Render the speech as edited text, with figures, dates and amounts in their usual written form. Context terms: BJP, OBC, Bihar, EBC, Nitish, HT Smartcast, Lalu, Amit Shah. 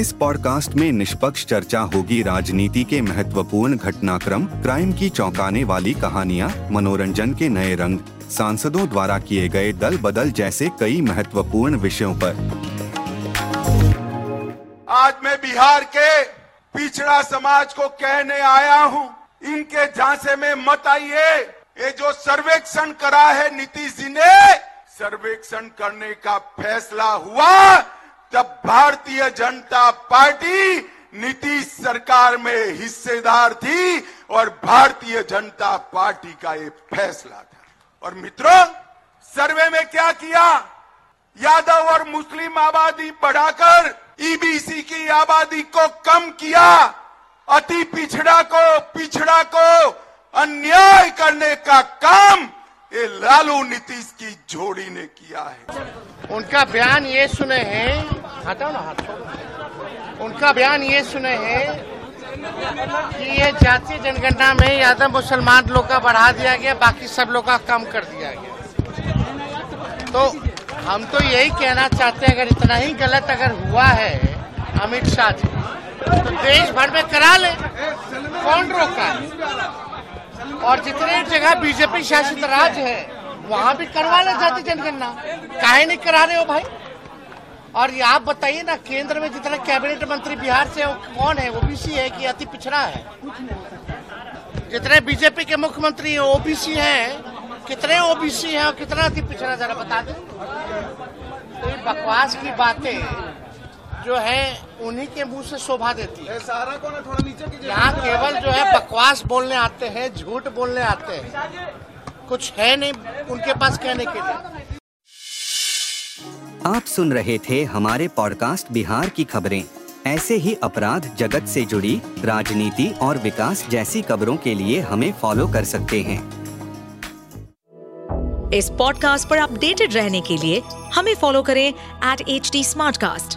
इस पॉडकास्ट में निष्पक्ष चर्चा होगी राजनीति के महत्वपूर्ण घटनाक्रम, क्राइम की चौंकाने वाली कहानियाँ, मनोरंजन के नए रंग, सांसदों द्वारा किए गए दल बदल जैसे कई महत्वपूर्ण विषयों पर। आज मैं बिहार के पिछड़ा समाज को कहने आया हूँ, इनके झांसे में मत आइए। ये जो सर्वेक्षण करा है नीतीश जी ने, सर्वेक्षण करने का फैसला हुआ तब भारतीय जनता पार्टी नीतीश सरकार में हिस्सेदार थी और भारतीय जनता पार्टी का ये फैसला था। और मित्रों, सर्वे में क्या किया, यादव और मुस्लिम आबादी बढ़ाकर EBC की आबादी को कम किया, अति पिछड़ा को अन्याय करने का काम ये लालू नीतीश की जोड़ी ने किया है। उनका बयान ये सुने हैं, हटाओ ना हाथ, उनका बयान ये सुने हैं कि ये जाति जनगणना में यादव मुसलमान लोग का बढ़ा दिया गया, बाकी सब लोग का कम कर दिया गया। तो हम तो यही कहना चाहते हैं, अगर इतना ही गलत अगर हुआ है अमित शाह जी, तो देश भर में करा ले, कौन रोका है। और जितने जगह बीजेपी शासित राज्य है वहाँ भी करवा ले जाति जनगणना, काहे नहीं करा रहे हो भाई। और ये आप बताइए ना, केंद्र में जितना कैबिनेट मंत्री बिहार से, वो कौन है, OBC है कि अति पिछड़ा है। जितने बीजेपी के मुख्यमंत्री है OBC है, कितने OBC है और कितना अति पिछड़ा, जरा बता दें। तो ये बकवास की बातें जो है उन्हीं के मुंह से शोभा देती है। यहाँ केवल जो है बकवास बोलने आते हैं, झूठ बोलने आते हैं, कुछ है नहीं उनके पास कहने के लिए। आप सुन रहे थे हमारे पॉडकास्ट बिहार की खबरें। ऐसे ही अपराध जगत से जुड़ी, राजनीति और विकास जैसी खबरों के लिए हमें फॉलो कर सकते हैं। इस पॉडकास्ट पर अपडेटेड रहने के लिए हमें फॉलो करें @HT Smartcast।